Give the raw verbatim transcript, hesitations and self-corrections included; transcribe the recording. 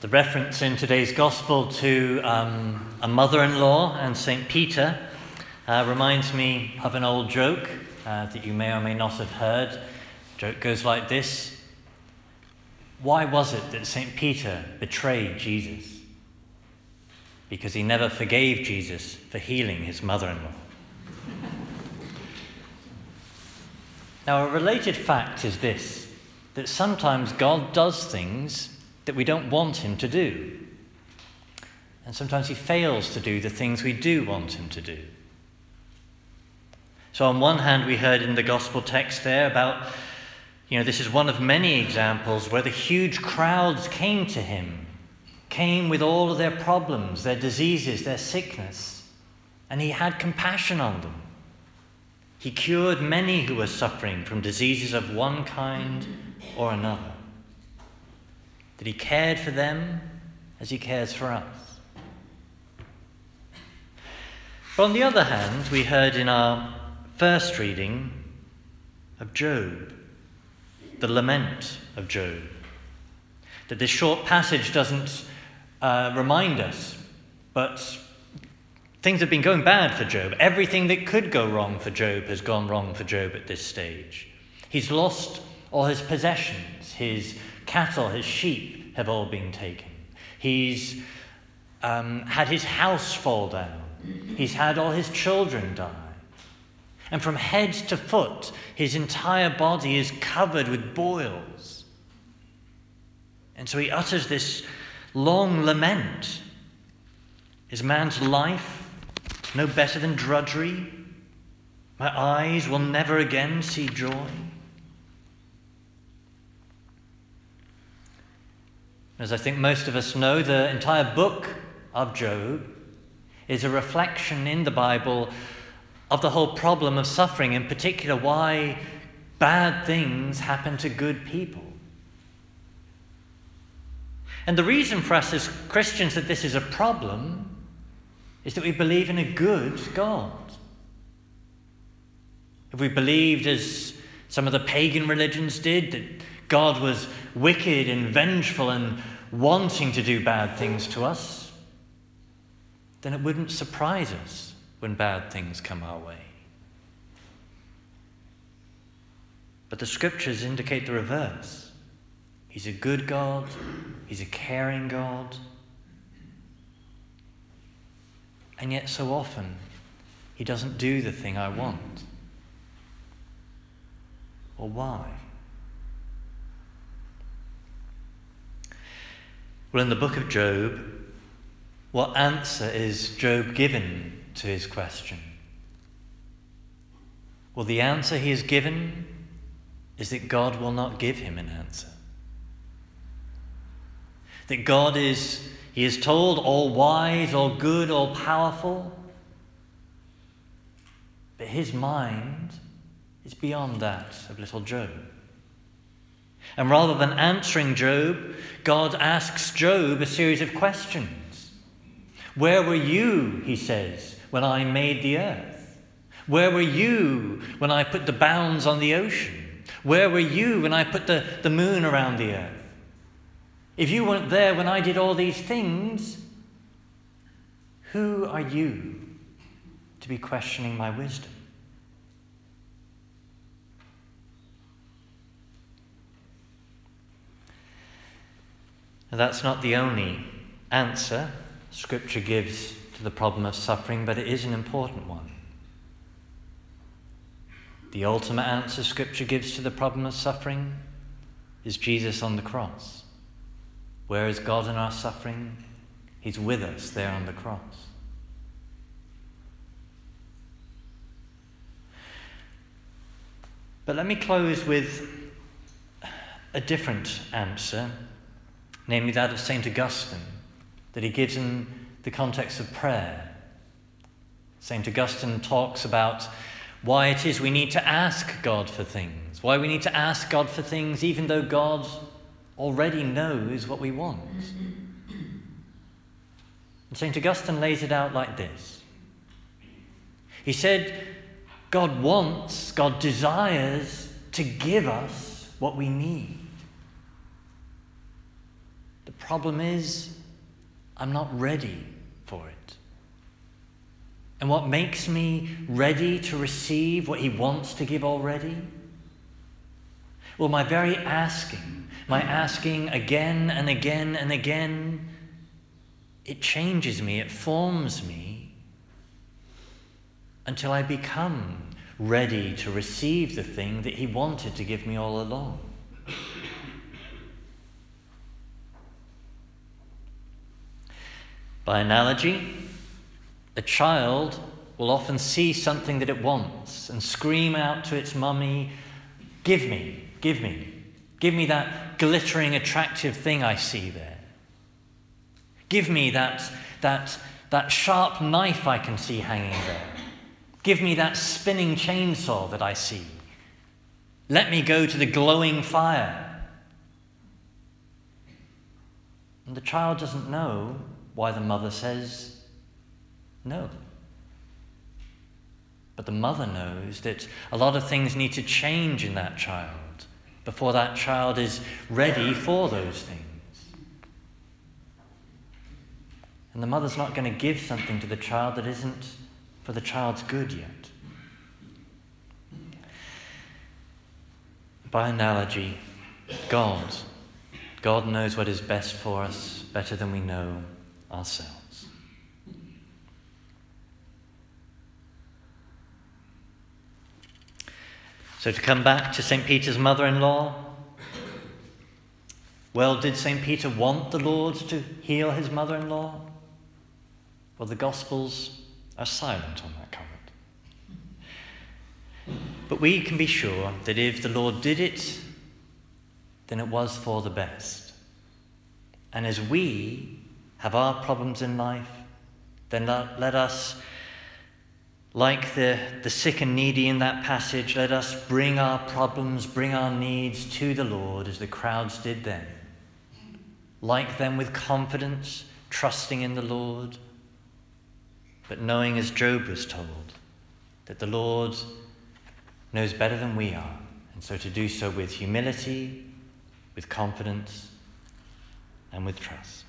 The reference in today's Gospel to um, a mother-in-law and Saint Peter uh, reminds me of an old joke uh, that you may or may not have heard. The joke goes like this. Why was it that Saint Peter betrayed Jesus? Because he never forgave Jesus for healing his mother-in-law. Now, a related fact is this, that sometimes God does things that we don't want him to do. And sometimes he fails to do the things we do want him to do. So on one hand, we heard in the gospel text there about, you know, this is one of many examples where the huge crowds came to him, came with all of their problems, their diseases, their sickness, and he had compassion on them. He cured many who were suffering from diseases of one kind or another. That he cared for them as he cares for us. But on the other hand, we heard in our first reading of Job, the lament of Job, that this short passage doesn't uh, remind us, but things have been going bad for Job. Everything that could go wrong for Job has gone wrong for Job at this stage. He's lost all his possessions, his cattle, his sheep have all been taken. He's um, had his house fall down. He's had all his children die. And from head to foot, his entire body is covered with boils. And so he utters this long lament. Is man's life no better than drudgery? My eyes will never again see joy. As I think most of us know, the entire book of Job is a reflection in the Bible of the whole problem of suffering, in particular why bad things happen to good people. And the reason for us as Christians that this is a problem is that we believe in a good God. If we believed, as some of the pagan religions did, that God was wicked and vengeful and wanting to do bad things to us, then it wouldn't surprise us when bad things come our way. But the scriptures indicate the reverse. He's a good God, he's a caring God. And yet so often, he doesn't do the thing I want. Or why? Well, in the book of Job, what answer is Job given to his question? Well, the answer he is given is that God will not give him an answer. That God is, he is told, all wise, all good, all powerful, but his mind is beyond that of little Job. And rather than answering Job, God asks Job a series of questions. Where were you, he says, when I made the earth? Where were you when I put the bounds on the ocean? Where were you when I put the, the moon around the earth? If you weren't there when I did all these things, who are you to be questioning my wisdom? Now, that's not the only answer Scripture gives to the problem of suffering, but it is an important one. The ultimate answer Scripture gives to the problem of suffering is Jesus on the cross. Where is God in our suffering? He's with us there on the cross. But let me close with a different answer, namely that of Saint Augustine, that he gives in the context of prayer. Saint Augustine talks about why it is we need to ask God for things, why we need to ask God for things even though God already knows what we want. And Saint Augustine lays it out like this. He said, God wants, God desires to give us what we need. Problem is, I'm not ready for it. And what makes me ready to receive what he wants to give already? Well, my very asking, my asking again and again and again, it changes me, it forms me, until I become ready to receive the thing that he wanted to give me all along. By analogy, a child will often see something that it wants and scream out to its mummy, "Give me, give me, give me that glittering, attractive thing I see there. Give me that, that, that sharp knife I can see hanging there. Give me that spinning chainsaw that I see. Let me go to the glowing fire." And the child doesn't know why the mother says no. But the mother knows that a lot of things need to change in that child before that child is ready for those things. And the mother's not going to give something to the child that isn't for the child's good yet. By analogy, God, God knows what is best for us better than we know ourselves. So to come back to Saint Peter's mother-in-law, well, did Saint Peter want the Lord to heal his mother-in-law? Well, the Gospels are silent on that comment. But we can be sure that if the Lord did it, then it was for the best. And as we have our problems in life, then let, let us Like the, the sick and needy in that passage, let us bring our problems, bring our needs to the Lord as the crowds did then. Like them with confidence, trusting in the Lord, but knowing, as Job was told, that the Lord knows better than we are, and so to do so with humility, with confidence, and with trust.